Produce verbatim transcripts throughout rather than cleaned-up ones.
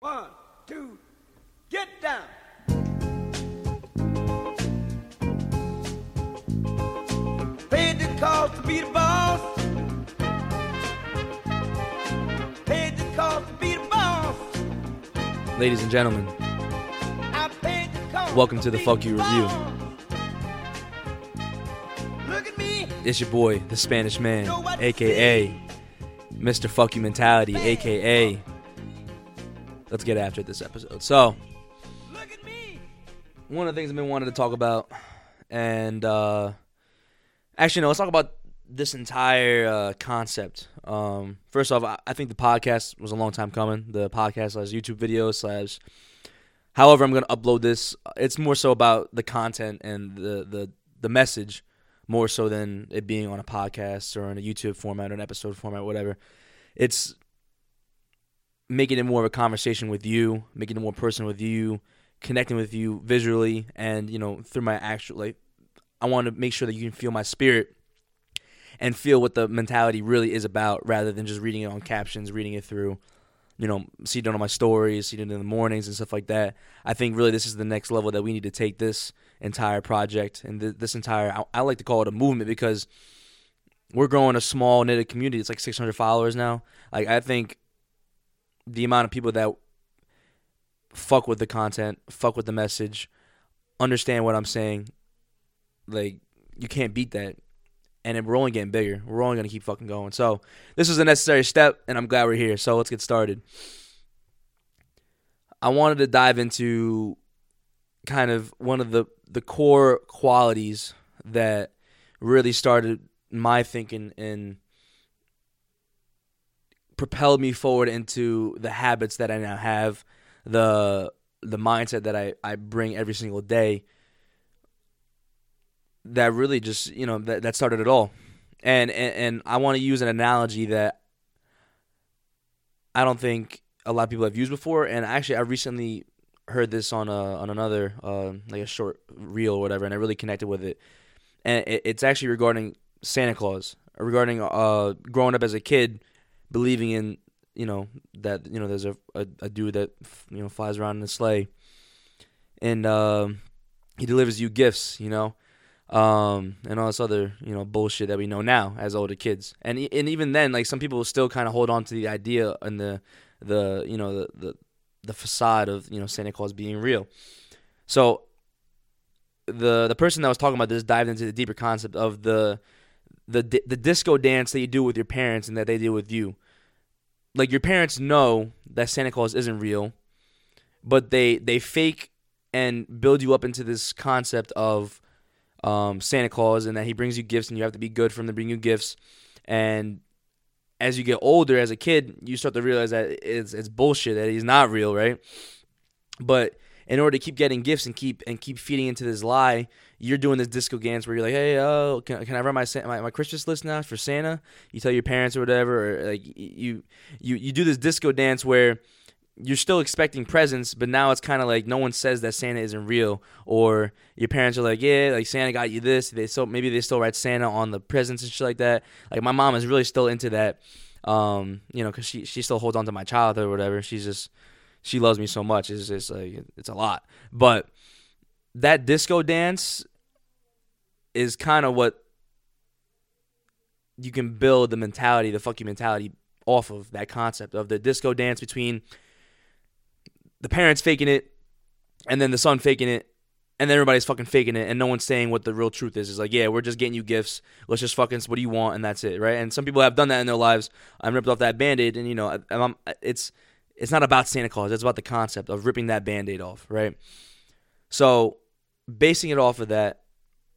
One, two, get down. Paid the cost to be the boss. Paid the cost to be the boss. Ladies and gentlemen, I paid the cost. Welcome to the Fuck You Review. Look at me. It's your boy, the Spanish Man, aka Mister Fuck You Mentality, aka. Let's get after this episode. So, look at me. One of the things I've been wanting to talk about, and uh, actually, no, let's talk about this entire uh, concept. Um, first off, I, I think the podcast was a long time coming. The podcast slash YouTube video slash however I'm going to upload this. It's more so about the content and the, the, the message more so than it being on a podcast or in a YouTube format or an episode format, whatever. It's making it more of a conversation with you, making it more personal with you, connecting with you visually, and, you know, through my actual, like, I want to make sure that you can feel my spirit and feel what the mentality really is about rather than just reading it on captions, reading it through, you know, seeing it on my stories, seeing it in the mornings and stuff like that. I think really this is the next level that we need to take this entire project and th- this entire, I-, I like to call it a movement because we're growing a small knitted community. It's like six hundred followers now. Like, I think the amount of people that fuck with the content, fuck with the message, understand what I'm saying, like, you can't beat that. And then we're only getting bigger. We're only going to keep fucking going. So this is a necessary step, and I'm glad we're here. So let's get started. I wanted to dive into kind of one of the, the core qualities that really started my thinking in propelled me forward into the habits that I now have, the the mindset that I, I bring every single day that really just, you know, that, that started it all. And, and, and I want to use an analogy that I don't think a lot of people have used before. And actually, I recently heard this on, a, on another, uh, like a short reel or whatever, and I really connected with it. And it, it's actually regarding Santa Claus, regarding uh, growing up as a kid, believing in, you know, that, you know, there's a, a, a dude that, you know, flies around in a sleigh and um, he delivers you gifts, you know, um, and all this other, you know, bullshit that we know now as older kids. And and even then, like, some people still kind of hold on to the idea and the, the you know, the, the, the facade of, you know, Santa Claus being real. So the the person that was talking about this dived into the deeper concept of the, The the disco dance that you do with your parents and that they do with you. Like, your parents know that Santa Claus isn't real, but they they fake and build you up into this concept of um, Santa Claus and that he brings you gifts and you have to be good for him to bring you gifts. And as you get older, as a kid, you start to realize that it's it's bullshit, that he's not real, right? But in order to keep getting gifts and keep and keep feeding into this lie, you're doing this disco dance where you're like, hey, oh, can, can I run my, my my Christmas list now for Santa? You tell your parents or whatever, or like you you you do this disco dance where you're still expecting presents, but now it's kind of like no one says that Santa isn't real, or your parents are like, yeah, like Santa got you this. They so maybe they still write Santa on the presents and shit like that. Like, my mom is really still into that, um, you know, because she she still holds on to my childhood or whatever. She's just. She loves me so much. It's just like, it's a lot. But that disco dance is kind of what you can build the mentality, the fuck you mentality off of, that concept of the disco dance between the parents faking it and then the son faking it and then everybody's fucking faking it and no one's saying what the real truth is. It's like, yeah, we're just getting you gifts. Let's just fucking, what do you want? And that's it, right? And some people have done that in their lives. I'm ripped off that Band-Aid and, you know, I, I'm, it's... It's not about Santa Claus. It's about the concept of ripping that Band-Aid off, right? So basing it off of that,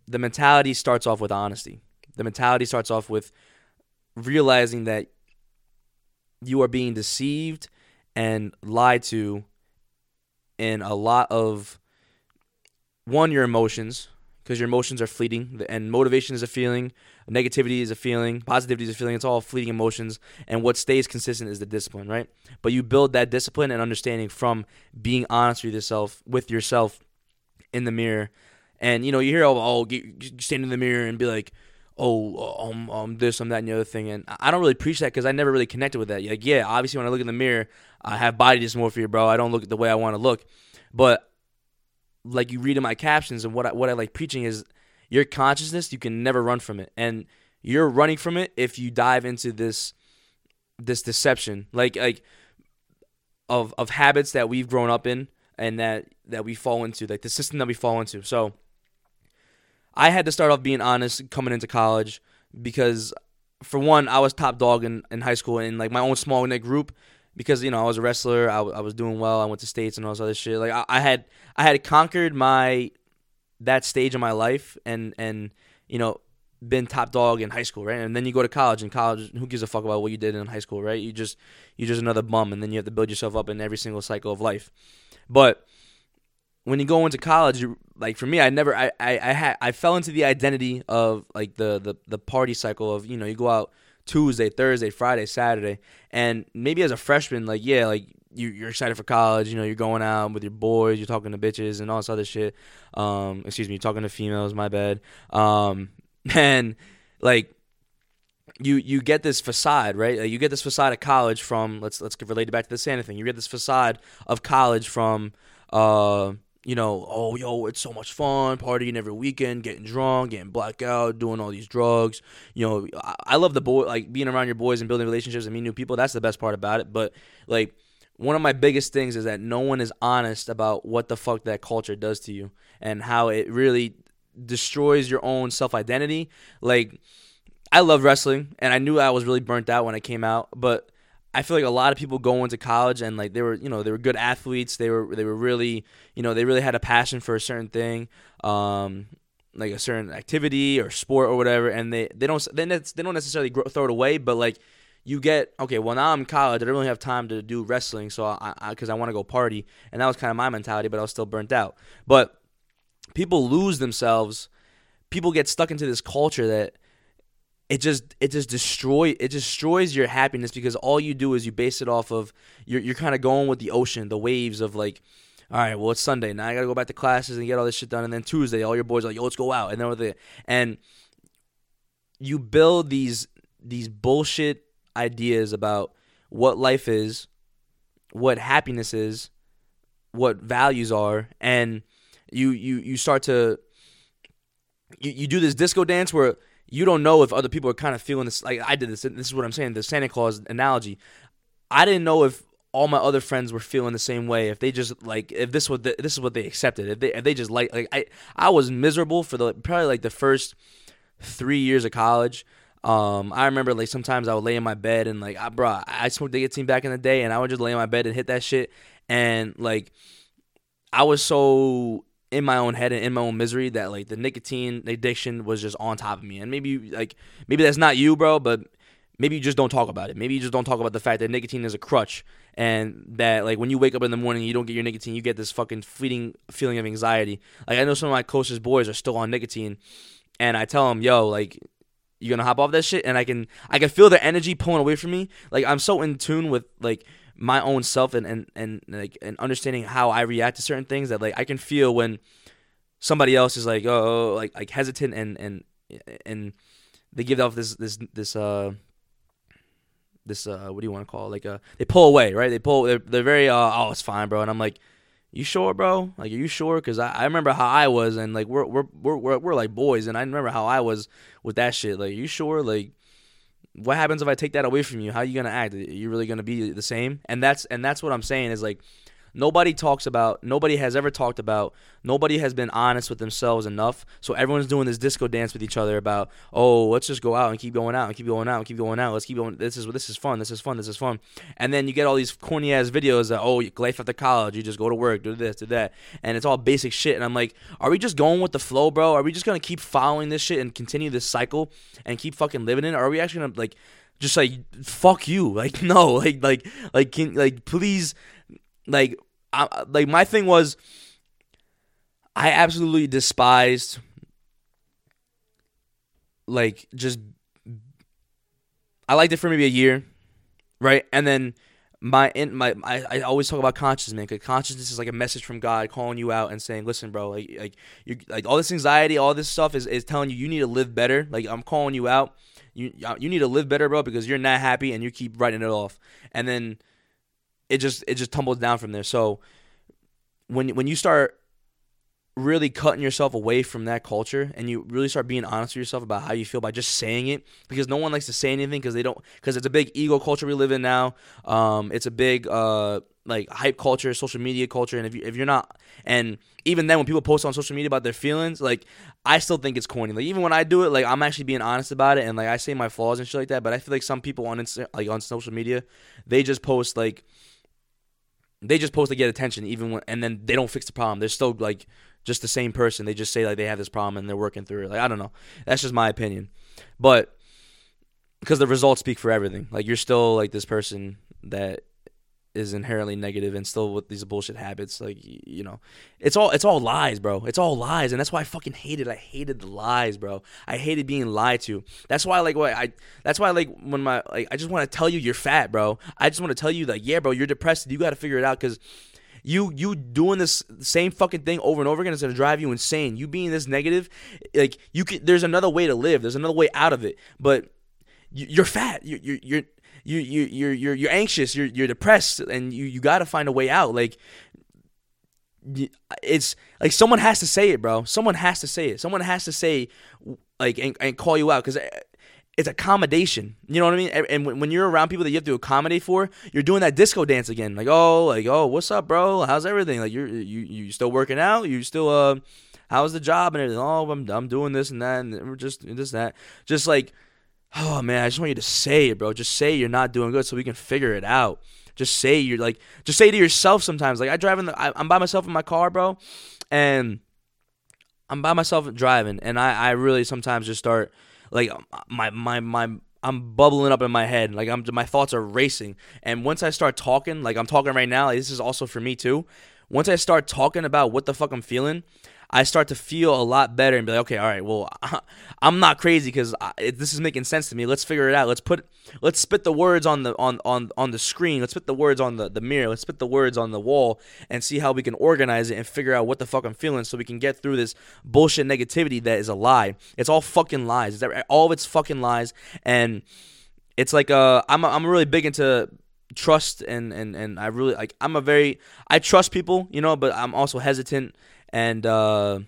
the mentality starts off with honesty. The mentality starts off with realizing that you are being deceived and lied to in a lot of, one, your emotions, because your emotions are fleeting, and motivation is a feeling, negativity is a feeling, positivity is a feeling, it's all fleeting emotions, and what stays consistent is the discipline, right? But you build that discipline and understanding from being honest with yourself, with yourself in the mirror. And, you know, you hear, oh, oh get, stand in the mirror and be like, oh, um, um, this, um, that, and the other thing. And I don't really preach that because I never really connected with that. Like, yeah, obviously when I look in the mirror, I have body dysmorphia, bro. I don't look the way I want to look. But like you read in my captions and what I, what I like preaching is your consciousness, you can never run from it. And you're running from it if you dive into this this deception, like like of of habits that we've grown up in and that, that we fall into, like the system that we fall into. So I had to start off being honest coming into college because, for one, I was top dog in, in high school and like my own small knit group because, you know, I was a wrestler. I, I was doing well. I went to states and all this other shit. Like I, I had I had conquered my that stage of my life and, and, you know, been top dog in high school, right? And then you go to college, and college, who gives a fuck about what you did in high school, right? You just, you're just another bum, and then you have to build yourself up in every single cycle of life. But when you go into college, like for me, I never, I, I, I had, I fell into the identity of like the, the, the party cycle of, you know, you go out Tuesday, Thursday, Friday, Saturday, and maybe as a freshman, like, yeah, like you, you're excited for college, you know, you're going out with your boys, you're talking to bitches and all this other shit. Um, excuse me, you're talking to females, my bad. Um, And like you, you get this facade, right? Like, you get this facade of college from let's let's relate it back to the Santa thing. You get this facade of college from, uh, you know, oh yo, it's so much fun, partying every weekend, getting drunk, getting blackout, doing all these drugs. You know, I, I love the boy, like being around your boys and building relationships and meeting new people. That's the best part about it. But like one of my biggest things is that no one is honest about what the fuck that culture does to you and how it really destroys your own self-identity. Like, I love wrestling, and I knew I was really burnt out when I came out, but I feel like a lot of people go into college and like they were, you know, they were good athletes. They were, they were really, you know, they really had a passion for a certain thing, um, like a certain activity or sport or whatever, and they, they don't, they don't necessarily throw it away, but like you get, okay, well, now I'm in college. I don't really have time to do wrestling, so I, I because I want to go party, and that was kind of my mentality, but I was still burnt out. But people lose themselves. People get stuck into this culture that it just it just destroy it destroys your happiness because all you do is you base it off of you're you're kind of going with the ocean, the waves of like, all right, well, it's Sunday now. I gotta go back to classes and get all this shit done, and then Tuesday, all your boys are like, yo, let's go out, and then with it, and you build these these bullshit ideas about what life is, what happiness is, what values are, and You, you you start to you, you do this disco dance where you don't know if other people are kind of feeling this. Like I did this. This is what I'm saying. The Santa Claus analogy. I didn't know if all my other friends were feeling the same way. If they just like if this was the, this is what they accepted. If they if they just like like I I was miserable for the probably like the first three years of college. Um, I remember like sometimes I would lay in my bed and like I bro I smoked nicotine back in the day and I would just lay in my bed and hit that shit and like I was so in my own head and in my own misery that like the nicotine addiction was just on top of me. And maybe like, maybe that's not you, bro, but maybe you just don't talk about it. Maybe you just don't talk about the fact that nicotine is a crutch and that like when you wake up in the morning, you don't get your nicotine, you get this fucking fleeting feeling of anxiety. Like I know some of my closest boys are still on nicotine and I tell them, yo, like you gonna hop off that shit? And I can, I can feel their energy pulling away from me. Like I'm so in tune with like my own self and, and, and like and understanding how I react to certain things that like I can feel when somebody else is like oh like like hesitant and and and they give off this this this uh this uh what do you want to call it? Like uh they pull away, right? They pull they're, they're very uh oh it's fine, bro, and I'm like, you sure, bro? Like, are you sure? Because I, I remember how I was and like we're we're we're we're, we're like boys and I remember how I was with that shit. Like, are you sure? Like, what happens if I take that away from you? How are you gonna act? Are you really gonna be the same? And that's and that's what I'm saying is like nobody talks about, nobody has ever talked about, nobody has been honest with themselves enough. So everyone's doing this disco dance with each other about, oh, let's just go out and keep going out and keep going out and keep going out. Let's keep going. This is this is fun. This is fun. This is fun. And then you get all these corny ass videos that oh, life after college, you just go to work, do this, do that, and it's all basic shit. And I'm like, are we just going with the flow, bro? Are we just gonna keep following this shit and continue this cycle and keep fucking living in it? Or are we actually gonna like just like fuck you? Like no, like like like can like please. Like, I, like my thing was, I absolutely despised, like, just, I liked it for maybe a year, right? And then my in my I, I always talk about consciousness, man, because consciousness is like a message from God calling you out and saying, listen, bro, like like you like all this anxiety, all this stuff is, is telling you you need to live better. Like, I'm calling you out. You you need to live better, bro, because you're not happy and you keep writing it off. And then it just it just tumbles down from there. So when when you start really cutting yourself away from that culture, and you really start being honest with yourself about how you feel by just saying it, because no one likes to say anything because they don't because it's a big ego culture we live in now. Um, it's a big uh like hype culture, social media culture, and if you if you're not, and even then when people post on social media about their feelings, like I still think it's corny. Like even when I do it, like I'm actually being honest about it, and like I say my flaws and shit like that. But I feel like some people on Insta- like on social media, they just post like they just post to get attention, even when and then they don't fix the problem. They're still like just the same person. They just say like they have this problem and they're working through it. Like, I don't know. That's just my opinion. But because the results speak for everything. Like, you're still like this person that is inherently negative and still with these bullshit habits. Like, you know, it's all it's all lies, bro. It's all lies. And that's why I fucking hated. I hated the lies, bro. I hated being lied to. That's why like what I that's why like when my like I just want to tell you you're fat, bro. I just want to tell you like, yeah, bro, you're depressed. You got to figure it out, because You you doing this same fucking thing over and over again is going to drive you insane. You being this negative, like, you can, there's another way to live. There's another way out of it. But you, you're fat. You you you're you you you're you're you're anxious. You're you're depressed, and you you got to find a way out. Like, it's like someone has to say it, bro. Someone has to say it. Someone has to say like and, and call you out, because it's accommodation. You know what I mean? And when you're around people that you have to accommodate for, you're doing that disco dance again. Like, oh, like, oh, what's up, bro? How's everything? Like, you're, you you still working out? You still, uh, how's the job? And everything. Oh, I'm, I'm doing this and that, and we're just this and that. Just like, oh, man, I just want you to say it, bro. Just say you're not doing good so we can figure it out. Just say you're like, just say to yourself sometimes. Like, I drive in the, I, I'm by myself in my car, bro, and I'm by myself driving. And I, I really sometimes just start, like, my, my, my, I'm bubbling up in my head. Like, I'm, my thoughts are racing. And once I start talking, like I'm talking right now, like this is also for me too. Once I start talking about what the fuck I'm feeling, I start to feel a lot better and be like, okay, all right, well, I'm not crazy because this is making sense to me. Let's figure it out. Let's put, let's spit the words on the on on, on the screen. Let's spit the words on the, the mirror. Let's spit the words on the wall and see how we can organize it and figure out what the fuck I'm feeling so we can get through this bullshit negativity that is a lie. It's all fucking lies. All of it's fucking lies. And it's like uh, I'm I'm really big into trust and and and I really like I'm a very I trust people, you know, but I'm also hesitant. And uh,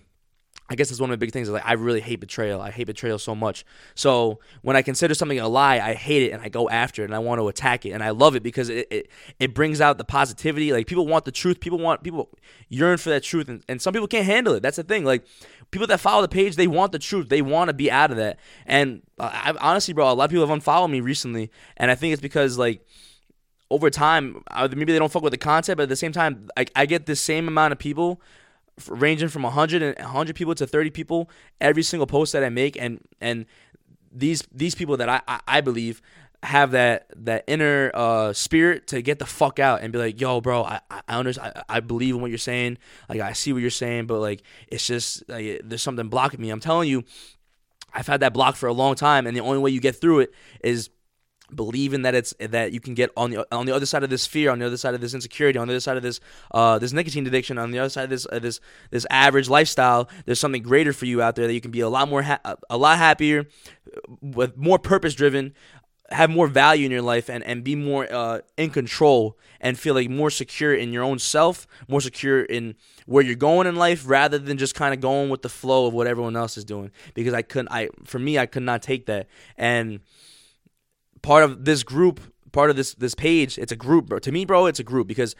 I guess that's one of the big things. Is like, I really hate betrayal. I hate betrayal so much. So when I consider something a lie, I hate it and I go after it and I want to attack it. And I love it because it it, it brings out the positivity. Like, people want the truth. People want people yearn for that truth. And, and some people can't handle it. That's the thing. Like, people that follow the page, they want the truth. They want to be out of that. And I, I, honestly, bro, a lot of people have unfollowed me recently. And I think it's because, like, over time, maybe they don't fuck with the content. But at the same time, I, I get the same amount of people ranging from one hundred and one hundred people to thirty people every single post that I make, and and these these people that I, I, I believe have that that inner uh, spirit to get the fuck out and be like, yo, bro, I I understand, I, I believe in what you're saying, like I see what you're saying, but like it's just like there's something blocking me. I'm telling you, I've had that block for a long time, and the only way you get through it is believing that it's that you can get on the on the other side of this fear, on the other side of this insecurity, on the other side of this uh, this nicotine addiction, on the other side of this uh, this this average lifestyle. There's something greater for you out there that you can be a lot more ha- a lot happier, with more purpose driven, have more value in your life, and and be more uh, in control and feel like more secure in your own self, more secure in where you're going in life, rather than just kind of going with the flow of what everyone else is doing. Because I couldn't, I for me, I could not take that. And part of this group, part of this this page, it's a group, bro. To me, bro, it's a group because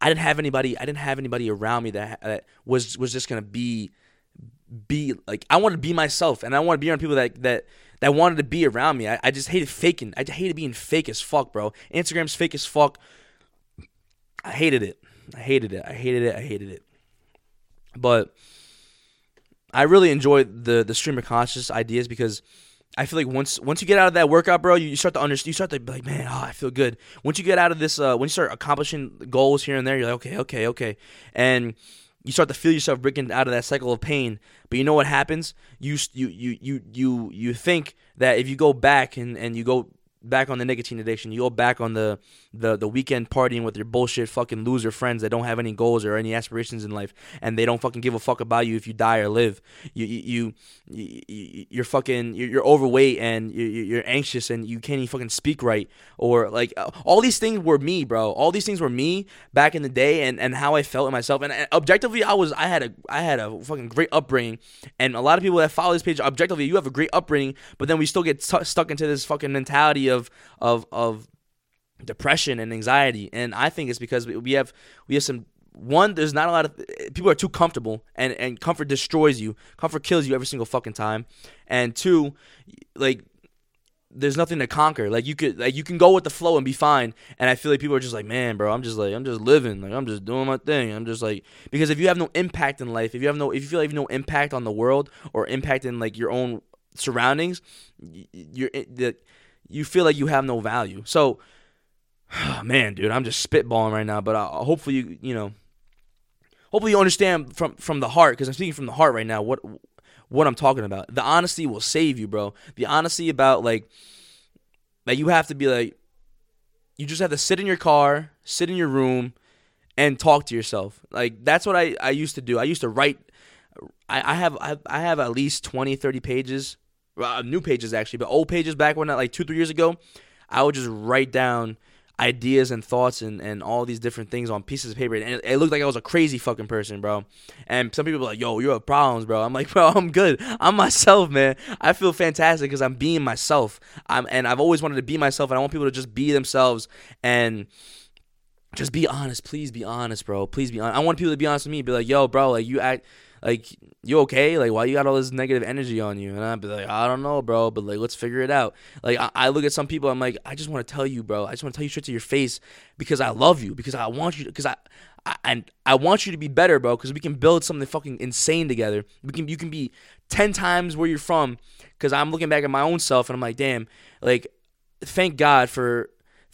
I didn't have anybody. I didn't have anybody around me that, that was was just gonna be be like. I wanted to be myself, and I want to be around people that that that wanted to be around me. I, I just hated faking. I hated being fake as fuck, bro. Instagram's fake as fuck. I hated it. I hated it. I hated it. I hated it. But I really enjoyed the the stream of conscious ideas because I feel like once once you get out of that workout, bro, you, you start to understand. You start to be like, man, oh, I feel good. Once you get out of this, uh, when you start accomplishing goals here and there, you're like, okay, okay, okay. And you start to feel yourself breaking out of that cycle of pain. But you know what happens? You you you you you you think that if you go back and, and you go back on the nicotine addiction. You go back on the, the, the weekend partying with your bullshit fucking loser friends that don't have any goals or any aspirations in life, and they don't fucking give a fuck about you if you die or live. You you, you, you you're fucking you're overweight and you're, you're anxious and you can't even fucking speak right, or like all these things were me, bro. All these things were me back in the day, and, and how I felt in myself. And, and objectively, I was I had a I had a fucking great upbringing, and a lot of people that follow this page, objectively, you have a great upbringing, but then we still get t- stuck into this fucking mentality of of of depression and anxiety. And I think it's because we have we have some one there's not a lot of people are too comfortable, and and comfort destroys you. Comfort kills you every single fucking time. And two, like, there's nothing to conquer. Like, you could like you can go with the flow and be fine. And I feel like people are just like, man, bro, I'm just like I'm just living. Like, I'm just doing my thing. I'm just like, because if you have no impact in life, if you have no if you feel like you have no impact on the world or impact in like your own surroundings, you're the you feel like you have no value. So, man, dude, I'm just spitballing right now. But I, hopefully, you, you know, hopefully you understand from, from the heart, because I'm speaking from the heart right now, what what I'm talking about. The honesty will save you, bro. The honesty about, like, like, you have to be, like, you just have to sit in your car, sit in your room, and talk to yourself. Like, that's what I, I used to do. I used to write. I, I have I, I have at least twenty, thirty pages. Uh, new pages, actually, but old pages back when, like, two, three years ago, I would just write down ideas and thoughts and, and all these different things on pieces of paper, and it, it looked like I was a crazy fucking person, bro. And some people were like, yo, you have problems, bro. I'm like, bro, I'm good. I'm myself, man. I feel fantastic because I'm being myself. I'm and I've always wanted to be myself, and I want people to just be themselves and just be honest. Please be honest, bro. Please be honest. I want people to be honest with me. Be like, yo, bro, like, you act... like, you okay? Like, why you got all this negative energy on you? And I'd be like, I don't know, bro, but, like, let's figure it out. Like, I, I look at some people, I'm like, I just want to tell you, bro. I just want to tell you shit to your face because I love you, because I want you, because I, I, and I want you to be better, bro, because we can build something fucking insane together. We can, you can be ten times where you're from, because I'm looking back at my own self, and I'm like, damn, like, thank God for,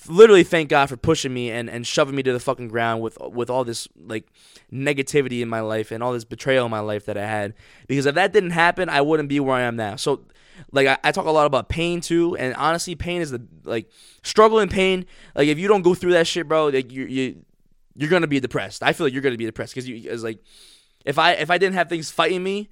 literally thank God for pushing me and, and shoving me to the fucking ground with with all this, like, negativity in my life and all this betrayal in my life that I had. Because if that didn't happen, I wouldn't be where I am now. So, like, I, I talk a lot about pain, too. And honestly, pain is the, like, struggle and pain. Like, if you don't go through that shit, bro, like, you, you, you're going to be depressed. I feel like you're going to be depressed because you, it's like, if I if I didn't have things fighting me,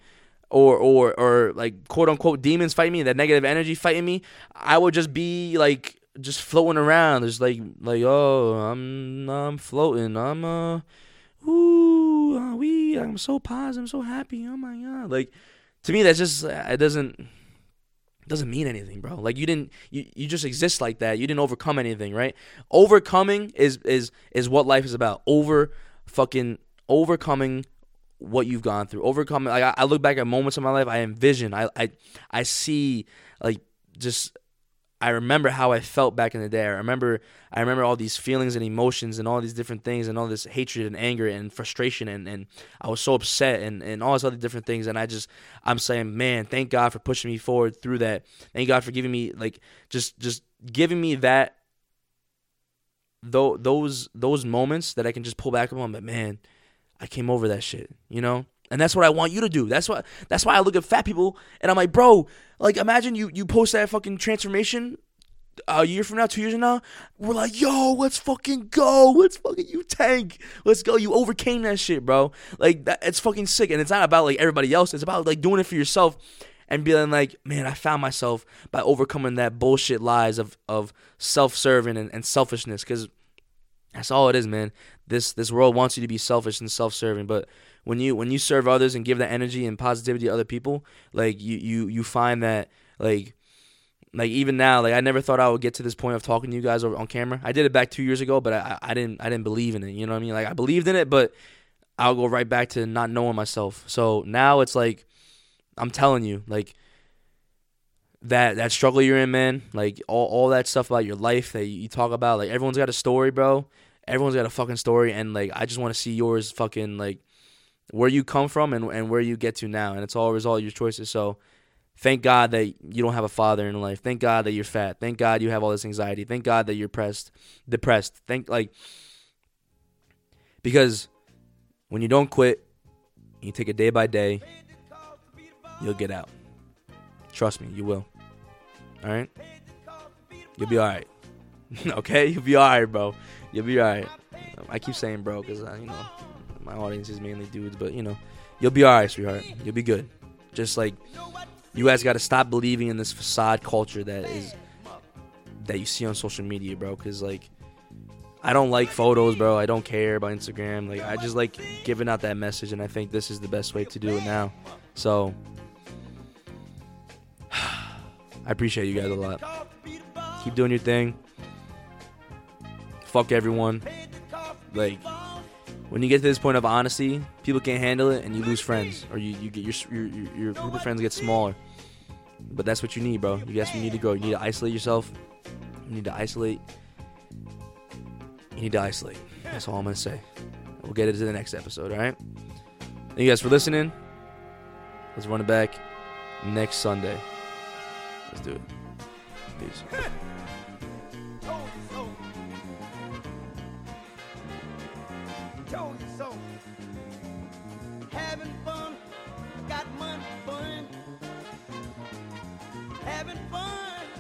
or, or, or, like, quote-unquote demons fighting me, that negative energy fighting me, I would just be, like... just floating around. There's like, like, oh, I'm, I'm floating. I'm, uh, ooh, we, I'm so positive. I'm so happy. Oh my God. Like, to me, that's just, it doesn't, it doesn't mean anything, bro. Like, you didn't, you, you just exist like that. You didn't overcome anything, right? Overcoming is, is, is what life is about. Over fucking overcoming what you've gone through. Overcoming. Like, I, I look back at moments in my life. I envision, I, I, I see, like, just, I remember how I felt back in the day. I remember I remember all these feelings and emotions and all these different things and all this hatred and anger and frustration and, and I was so upset and, and all these other different things. And I just, I'm saying, man, thank God for pushing me forward through that. Thank God for giving me, like, just just giving me that, those, those moments that I can just pull back on. But, man, I came over that shit, you know? And that's what I want you to do. That's why that's why I look at fat people and I'm like, bro, like, imagine you you post that fucking transformation a year from now, two years from now. We're like, yo, let's fucking go. Let's fucking, you tank. Let's go. You overcame that shit, bro. Like, that, it's fucking sick. And it's not about, like, everybody else. It's about, like, doing it for yourself and being like, man, I found myself by overcoming that bullshit lies of, of self-serving and, and selfishness. Because that's all it is, man. This this world wants you to be selfish and self-serving, but when you when you serve others and give that energy and positivity to other people, like, you you you find that, like like even now, like, I never thought I would get to this point of talking to you guys over on camera. I did it back two years ago, but I I didn't I didn't believe in it. You know what I mean? Like, I believed in it, but I'll go right back to not knowing myself. So now it's like, I'm telling you, like, that that struggle you're in, man, like, all, all that stuff about your life that you talk about, like, everyone's got a story, bro. Everyone's got a fucking story, and, like, I just want to see yours fucking, like, where you come from and, and where you get to now, and it's all a result of your choices. So thank God that you don't have a father in life. Thank God that you're fat. Thank God you have all this anxiety. Thank God that you're pressed, depressed. Thank, like, because when you don't quit, you take it day by day, you'll get out. Trust me, you will. All right? You'll be all right. Okay? You'll be all right, bro. You'll be all right. I keep saying bro because, you know, my audience is mainly dudes. But, you know, you'll be all right, sweetheart. You'll be good. Just, like, you guys got to stop believing in this facade culture that is that you see on social media, bro. Because, like, I don't like photos, bro. I don't care about Instagram. Like, I just like giving out that message, and I think this is the best way to do it now. So, I appreciate you guys a lot. Keep doing your thing. Fuck everyone. Like, when you get to this point of honesty, people can't handle it, and you lose friends, or you, you get your, your your group of friends get smaller. But that's what you need, bro. You guys, you need to grow. You need to isolate yourself. You need to isolate. You need to isolate. That's all I'm gonna say. We'll get into the next episode. All right. Thank you guys for listening. Let's run it back next Sunday. Let's do it. Peace.